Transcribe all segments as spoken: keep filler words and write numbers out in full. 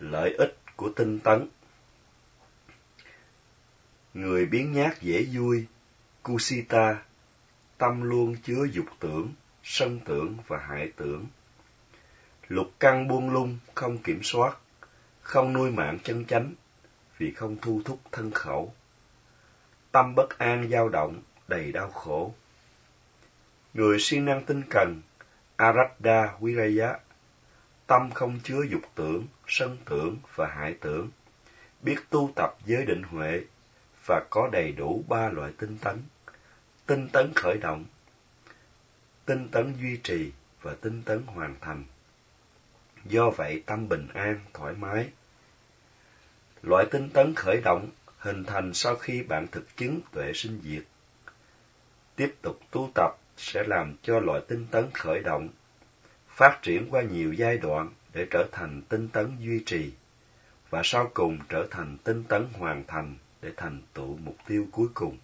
Lợi ích của tinh tấn. Người biếng nhác dễ vui, Kusita, tâm luôn chứa dục tưởng, sân tưởng và hại tưởng. Lục căn buông lung, không kiểm soát, không nuôi mạng chân chánh, vì không thu thúc thân khẩu. Tâm bất an dao động, đầy đau khổ. Người siêng năng tinh cần, Aradda Viraya, tâm không chứa dục tưởng, sân tưởng và hại tưởng, biết tu tập giới định huệ và có đầy đủ ba loại tinh tấn: tinh tấn khởi động, tinh tấn duy trì và tinh tấn hoàn thành. Do vậy tâm bình an, thoải mái. Loại tinh tấn khởi động hình thành sau khi bạn thực chứng tuệ sinh diệt. Tiếp tục tu tập sẽ làm cho loại tinh tấn khởi động phát triển qua nhiều giai đoạn để trở thành tinh tấn duy trì, và sau cùng trở thành tinh tấn hoàn thành để thành tựu mục tiêu cuối cùng.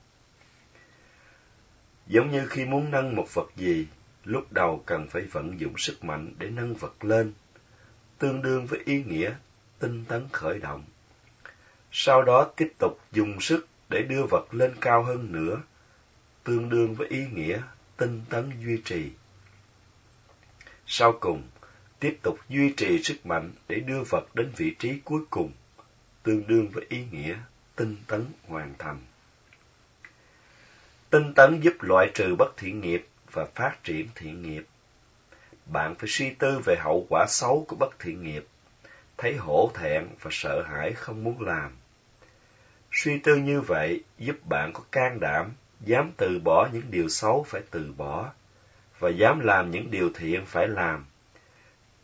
Giống như khi muốn nâng một vật gì, lúc đầu cần phải vận dụng sức mạnh để nâng vật lên, tương đương với ý nghĩa tinh tấn khởi động. Sau đó tiếp tục dùng sức để đưa vật lên cao hơn nữa, tương đương với ý nghĩa tinh tấn duy trì. Sau cùng, tiếp tục duy trì sức mạnh để đưa vật đến vị trí cuối cùng, tương đương với ý nghĩa tinh tấn hoàn thành. Tinh tấn giúp loại trừ bất thiện nghiệp và phát triển thiện nghiệp. Bạn phải suy tư về hậu quả xấu của bất thiện nghiệp, thấy hổ thẹn và sợ hãi không muốn làm. Suy tư như vậy giúp bạn có can đảm, dám từ bỏ những điều xấu phải từ bỏ, và dám làm những điều thiện phải làm.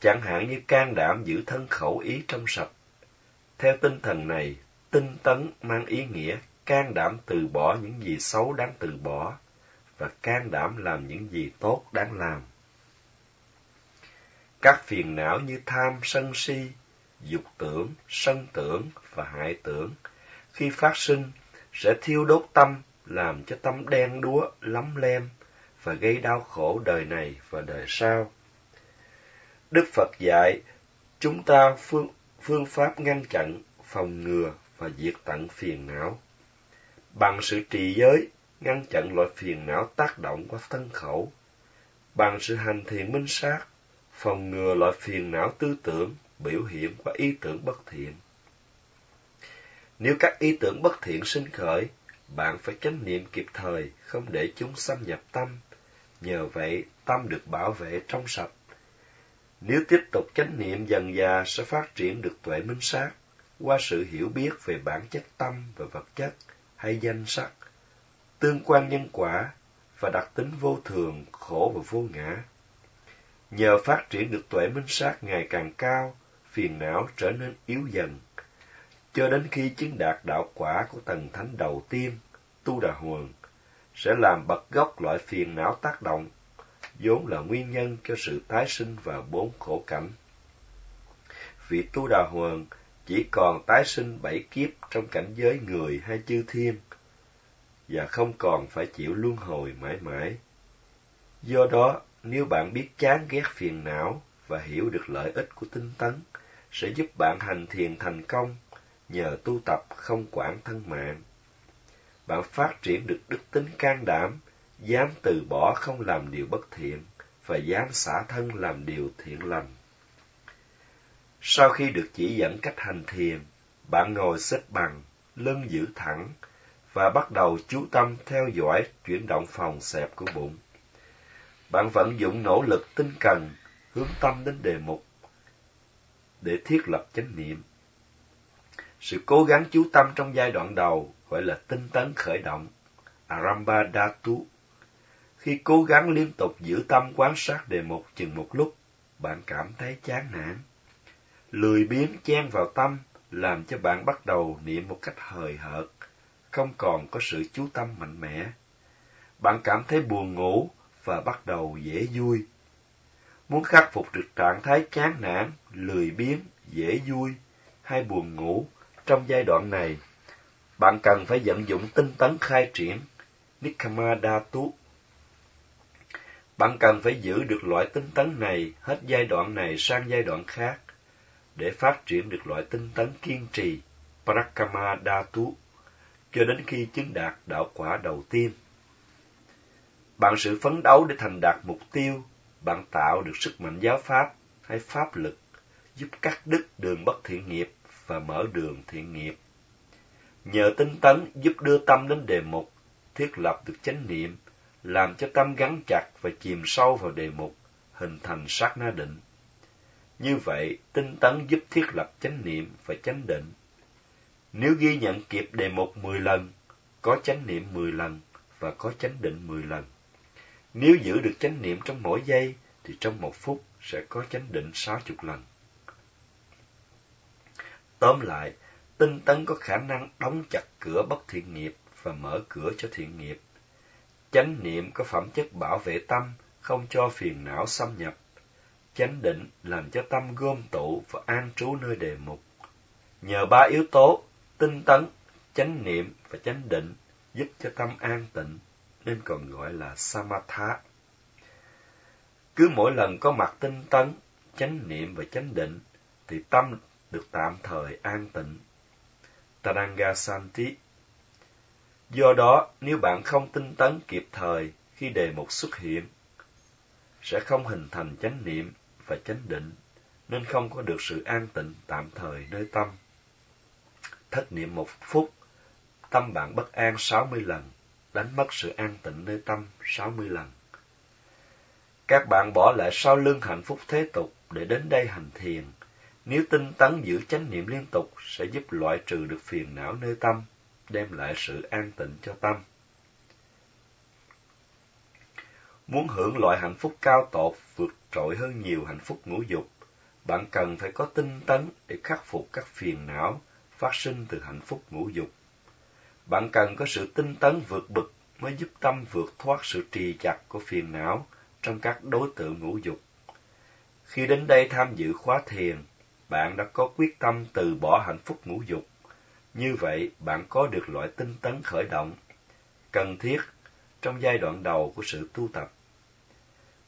Chẳng hạn như can đảm giữ thân khẩu ý trong sạch. Theo tinh thần này, tinh tấn mang ý nghĩa can đảm từ bỏ những gì xấu đáng từ bỏ, và can đảm làm những gì tốt đáng làm. Các phiền não như tham, sân si, dục tưởng, sân tưởng và hại tưởng, khi phát sinh, sẽ thiêu đốt tâm, làm cho tâm đen đúa, lấm lem, và gây đau khổ đời này và đời sau. Đức Phật dạy chúng ta phương, phương pháp ngăn chặn, phòng ngừa và diệt tận phiền não. Bằng sự trì giới, ngăn chặn loại phiền não tác động qua thân khẩu. Bằng sự hành thiền minh sát, phòng ngừa loại phiền não tư tưởng, biểu hiện qua ý tưởng bất thiện. Nếu các ý tưởng bất thiện sinh khởi, bạn phải chánh niệm kịp thời, không để chúng xâm nhập tâm. Nhờ vậy, tâm được bảo vệ trong sạch. Nếu tiếp tục chánh niệm dần dà sẽ phát triển được tuệ minh sát, qua sự hiểu biết về bản chất tâm và vật chất, hay danh sắc, tương quan nhân quả, và đặc tính vô thường, khổ và vô ngã. Nhờ phát triển được tuệ minh sát ngày càng cao, phiền não trở nên yếu dần, cho đến khi chứng đạt đạo quả của tầng thánh đầu tiên, Tu Đà Huần, sẽ làm bật gốc loại phiền não tác động, vốn là nguyên nhân cho sự tái sinh vào bốn khổ cảnh. Vị Tu Đà Huần chỉ còn tái sinh bảy kiếp trong cảnh giới người hay chư thiên, và không còn phải chịu luân hồi mãi mãi. Do đó, nếu bạn biết chán ghét phiền não và hiểu được lợi ích của tinh tấn, sẽ giúp bạn hành thiền thành công. Nhờ tu tập không quản thân mạng, bạn phát triển được đức tính can đảm, dám từ bỏ không làm điều bất thiện, và dám xả thân làm điều thiện lành. Sau khi được chỉ dẫn cách hành thiền, bạn ngồi xếp bằng, lưng giữ thẳng, và bắt đầu chú tâm theo dõi chuyển động phòng xẹp của bụng. Bạn vận dụng nỗ lực tinh cần, hướng tâm đến đề mục để thiết lập chánh niệm. Sự cố gắng chú tâm trong giai đoạn đầu gọi là tinh tấn khởi động, Arambha Dhatu. Khi cố gắng liên tục giữ tâm quan sát đề mục chừng một lúc, bạn cảm thấy chán nản. Lười biếng chen vào tâm làm cho bạn bắt đầu niệm một cách hời hợt, không còn có sự chú tâm mạnh mẽ. Bạn cảm thấy buồn ngủ và bắt đầu dễ vui. Muốn khắc phục được trạng thái chán nản, lười biếng, dễ vui hay buồn ngủ, trong giai đoạn này, bạn cần phải vận dụng tinh tấn khai triển, Nikkhamma Dhatu. Bạn cần phải giữ được loại tinh tấn này hết giai đoạn này sang giai đoạn khác. để phát triển được loại tinh tấn kiên trì Prakama Dhatu cho đến khi chứng đạt đạo quả đầu tiên. Bằng sự phấn đấu để thành đạt mục tiêu, bạn tạo được sức mạnh giáo pháp hay pháp lực giúp cắt đứt đường bất thiện nghiệp và mở đường thiện nghiệp. Nhờ tinh tấn giúp đưa tâm đến đề mục, thiết lập được chánh niệm, làm cho tâm gắn chặt và chìm sâu vào đề mục, hình thành sát na định. Như vậy, tinh tấn giúp thiết lập chánh niệm và chánh định. Nếu ghi nhận kịp đề mục mười lần, có chánh niệm mười lần và có chánh định mười lần. Nếu giữ được chánh niệm trong mỗi giây, thì trong một phút sẽ có chánh định sáu mươi lần. Tóm lại, tinh tấn có khả năng đóng chặt cửa bất thiện nghiệp và mở cửa cho thiện nghiệp. Chánh niệm có phẩm chất bảo vệ tâm, không cho phiền não xâm nhập. Chánh định làm cho tâm gom tụ và an trú nơi đề mục. Nhờ ba yếu tố, tinh tấn, chánh niệm và chánh định giúp cho tâm an tịnh, nên còn gọi là Samatha. Cứ mỗi lần có mặt tinh tấn, chánh niệm và chánh định, thì tâm được tạm thời an tịnh, Tadanga Santi. Do đó, nếu bạn không tinh tấn kịp thời khi đề mục xuất hiện, sẽ không hình thành chánh niệm và chánh định, nên không có được sự an tịnh tạm thời nơi tâm. Thất niệm một phút, tâm bạn bất an sáu mươi lần, đánh mất sự an tịnh nơi tâm sáu mươi lần. Các bạn bỏ lại sau lưng hạnh phúc thế tục để đến đây hành thiền. Nếu tinh tấn giữ chánh niệm liên tục sẽ giúp loại trừ được phiền não nơi tâm, đem lại sự an tịnh cho tâm. Muốn hưởng loại hạnh phúc cao tột vượt trội hơn nhiều hạnh phúc ngũ dục, bạn cần phải có tinh tấn để khắc phục các phiền não phát sinh từ hạnh phúc ngũ dục. Bạn cần có sự tinh tấn vượt bậc mới giúp tâm vượt thoát sự trì chặt của phiền não trong các đối tượng ngũ dục. Khi đến đây tham dự khóa thiền, bạn đã có quyết tâm từ bỏ hạnh phúc ngũ dục. Như vậy, bạn có được loại tinh tấn khởi động, cần thiết trong giai đoạn đầu của sự tu tập.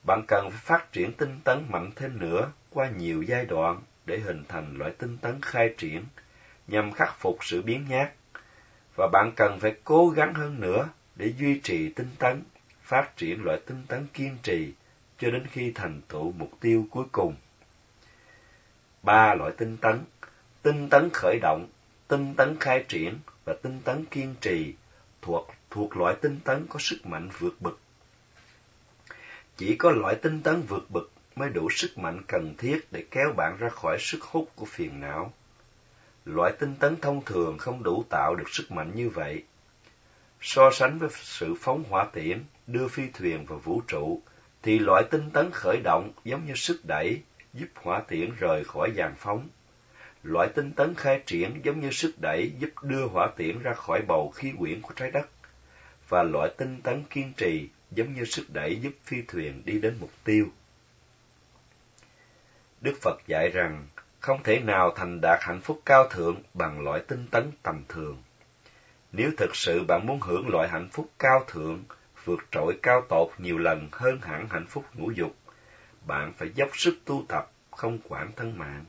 Bạn cần phải phát triển tinh tấn mạnh thêm nữa qua nhiều giai đoạn để hình thành loại tinh tấn khai triển, nhằm khắc phục sự biến nhát. Và bạn cần phải cố gắng hơn nữa để duy trì tinh tấn, phát triển loại tinh tấn kiên trì cho đến khi thành tựu mục tiêu cuối cùng. Ba loại tinh tấn: tinh tấn khởi động, tinh tấn khai triển và tinh tấn kiên trì thuộc thuộc loại tinh tấn có sức mạnh vượt bậc. Chỉ có loại tinh tấn vượt bậc mới đủ sức mạnh cần thiết để kéo bạn ra khỏi sức hút của phiền não. Loại tinh tấn thông thường không đủ tạo được sức mạnh như vậy. So sánh với sự phóng hỏa tiễn, đưa phi thuyền vào vũ trụ, thì loại tinh tấn khởi động giống như sức đẩy giúp hỏa tiễn rời khỏi giàn phóng. Loại tinh tấn khai triển giống như sức đẩy giúp đưa hỏa tiễn ra khỏi bầu khí quyển của trái đất. Và loại tinh tấn kiên trì giống như sức đẩy giúp phi thuyền đi đến mục tiêu. Đức Phật dạy rằng, không thể nào thành đạt hạnh phúc cao thượng bằng loại tinh tấn tầm thường. Nếu thực sự bạn muốn hưởng loại hạnh phúc cao thượng, vượt trội cao tột nhiều lần hơn hẳn hạnh phúc ngũ dục, bạn phải dốc sức tu tập, không quản thân mạng.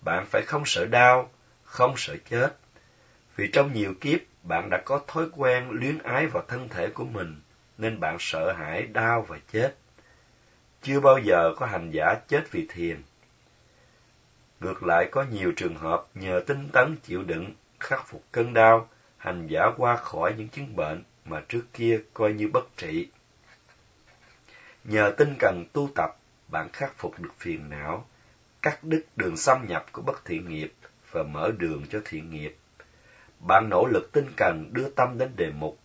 Bạn phải không sợ đau, không sợ chết, vì trong nhiều kiếp bạn đã có thói quen luyến ái vào thân thể của mình, nên bạn sợ hãi đau và chết. Chưa bao giờ có hành giả chết vì thiền. Ngược lại, có nhiều trường hợp nhờ tinh tấn chịu đựng, khắc phục cơn đau, hành giả qua khỏi những chứng bệnh mà trước kia coi như bất trị. Nhờ tinh cần tu tập, bạn khắc phục được phiền não, cắt đứt đường xâm nhập của bất thiện nghiệp và mở đường cho thiện nghiệp. Bạn nỗ lực tinh cần đưa tâm đến đề mục,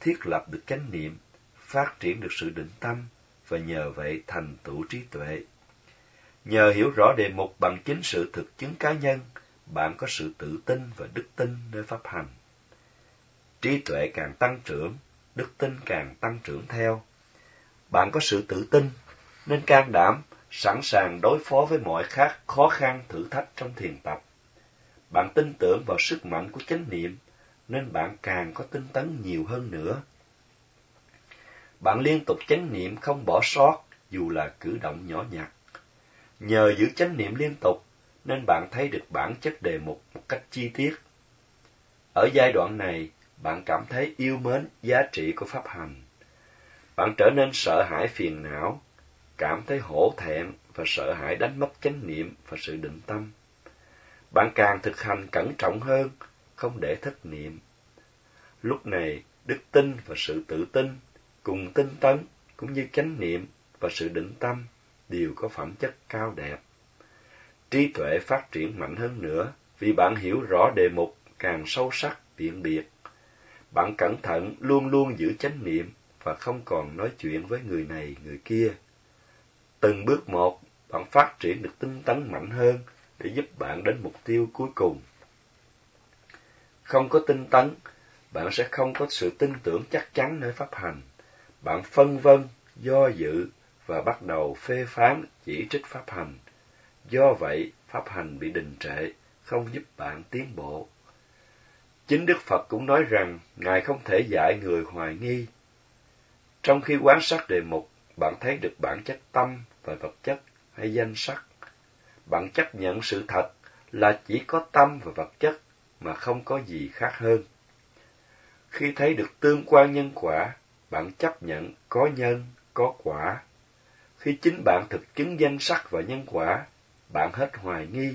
thiết lập được chánh niệm, phát triển được sự định tâm và nhờ vậy thành tựu trí tuệ. Nhờ hiểu rõ đề mục bằng chính sự thực chứng cá nhân, bạn có sự tự tin và đức tin nơi pháp hành. Trí tuệ càng tăng trưởng, đức tin càng tăng trưởng theo. Bạn có sự tự tin, nên can đảm, sẵn sàng đối phó với mọi khác khó khăn thử thách trong thiền tập. Bạn tin tưởng vào sức mạnh của chánh niệm, nên bạn càng có tinh tấn nhiều hơn nữa. Bạn liên tục chánh niệm không bỏ sót, dù là cử động nhỏ nhặt. Nhờ giữ chánh niệm liên tục, nên bạn thấy được bản chất đề mục một cách chi tiết. Ở giai đoạn này, bạn cảm thấy yêu mến giá trị của pháp hành. Bạn trở nên sợ hãi phiền não, cảm thấy hổ thẹn và sợ hãi đánh mất chánh niệm và sự định tâm. Bạn càng thực hành cẩn trọng hơn, không để thất niệm. Lúc này, đức tin và sự tự tin, cùng tinh tấn, cũng như chánh niệm và sự định tâm, đều có phẩm chất cao đẹp. Trí tuệ phát triển mạnh hơn nữa, vì bạn hiểu rõ đề mục càng sâu sắc, biện biệt. Bạn cẩn thận luôn luôn giữ chánh niệm và không còn nói chuyện với người này, người kia. Từng bước một, bạn phát triển được tinh tấn mạnh hơn để giúp bạn đến mục tiêu cuối cùng. Không có tinh tấn, bạn sẽ không có sự tin tưởng chắc chắn nơi pháp hành. Bạn phân vân, do dự và bắt đầu phê phán, chỉ trích pháp hành. Do vậy, pháp hành bị đình trệ, không giúp bạn tiến bộ. Chính Đức Phật cũng nói rằng, Ngài không thể dạy người hoài nghi. Trong khi quan sát đề mục, bạn thấy được bản chất tâm và vật chất hay danh sắc. Bạn chấp nhận sự thật là chỉ có tâm và vật chất mà không có gì khác hơn. Khi thấy được tương quan nhân quả, bạn chấp nhận có nhân, có quả. Khi chính bạn thực chứng danh sắc và nhân quả, bạn hết hoài nghi.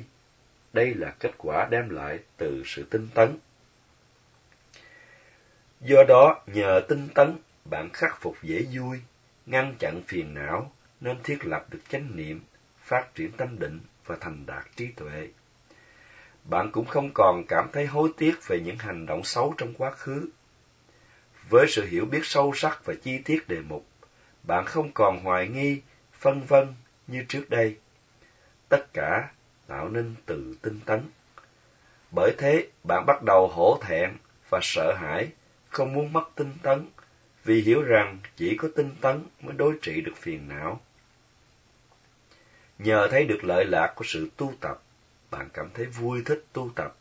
Đây là kết quả đem lại từ sự tinh tấn. Do đó, nhờ tinh tấn, bạn khắc phục dễ vui, ngăn chặn phiền não, nên thiết lập được chánh niệm, phát triển tâm định và thành đạt trí tuệ. Bạn cũng không còn cảm thấy hối tiếc về những hành động xấu trong quá khứ. Với sự hiểu biết sâu sắc và chi tiết đề mục, bạn không còn hoài nghi, phân vân như trước đây. Tất cả tạo nên từ tinh tấn. Bởi thế, bạn bắt đầu hổ thẹn và sợ hãi, không muốn mất tinh tấn, vì hiểu rằng chỉ có tinh tấn mới đối trị được phiền não. Nhờ thấy được lợi lạc của sự tu tập, bạn cảm thấy vui thích tu tập.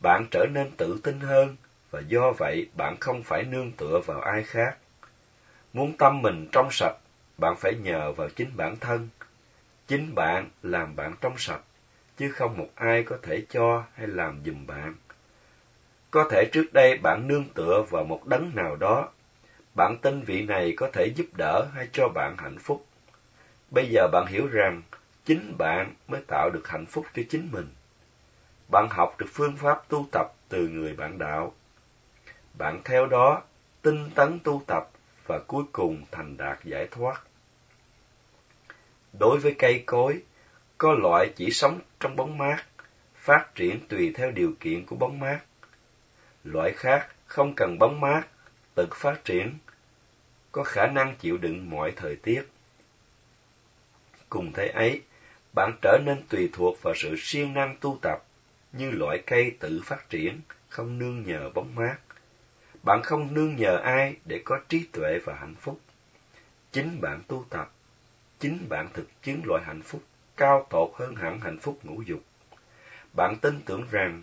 Bạn trở nên tự tin hơn, và do vậy bạn không phải nương tựa vào ai khác. Muốn tâm mình trong sạch, bạn phải nhờ vào chính bản thân. Chính bạn làm bạn trong sạch, chứ không một ai có thể cho hay làm giùm bạn. Có thể trước đây bạn nương tựa vào một đấng nào đó, bạn tin vị này có thể giúp đỡ hay cho bạn hạnh phúc. Bây giờ bạn hiểu rằng chính bạn mới tạo được hạnh phúc cho chính mình. Bạn học được phương pháp tu tập từ người bạn đạo. Bạn theo đó tinh tấn tu tập và cuối cùng thành đạt giải thoát. Đối với cây cối, có loại chỉ sống trong bóng mát, phát triển tùy theo điều kiện của bóng mát. Loại khác không cần bóng mát, tự phát triển, có khả năng chịu đựng mọi thời tiết. Cùng thế ấy, bạn trở nên tùy thuộc vào sự siêng năng tu tập, như loại cây tự phát triển, không nương nhờ bóng mát. Bạn không nương nhờ ai để có trí tuệ và hạnh phúc. Chính bạn tu tập, chính bạn thực chứng loại hạnh phúc cao tột hơn hẳn hạnh phúc ngũ dục. Bạn tin tưởng rằng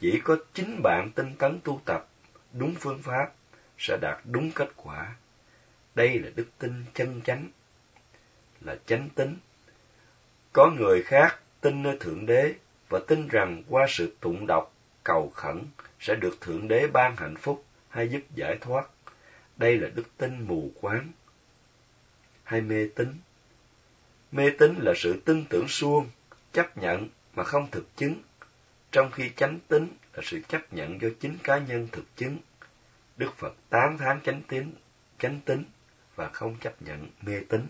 chỉ có chính bạn tinh tấn tu tập đúng phương pháp sẽ đạt đúng kết quả. Đây là đức tin chân chánh, là chánh tín. Có người khác tin nơi Thượng Đế và tin rằng qua sự tụng đọc, cầu khẩn sẽ được Thượng Đế ban hạnh phúc hay giúp giải thoát. Đây là đức tin mù quáng hay mê tín. Mê tín là sự tin tưởng suông, chấp nhận mà không thực chứng, trong khi chánh tín là sự chấp nhận do chính cá nhân thực chứng. Đức Phật tán thán chánh tín, chánh tín và không chấp nhận mê tín.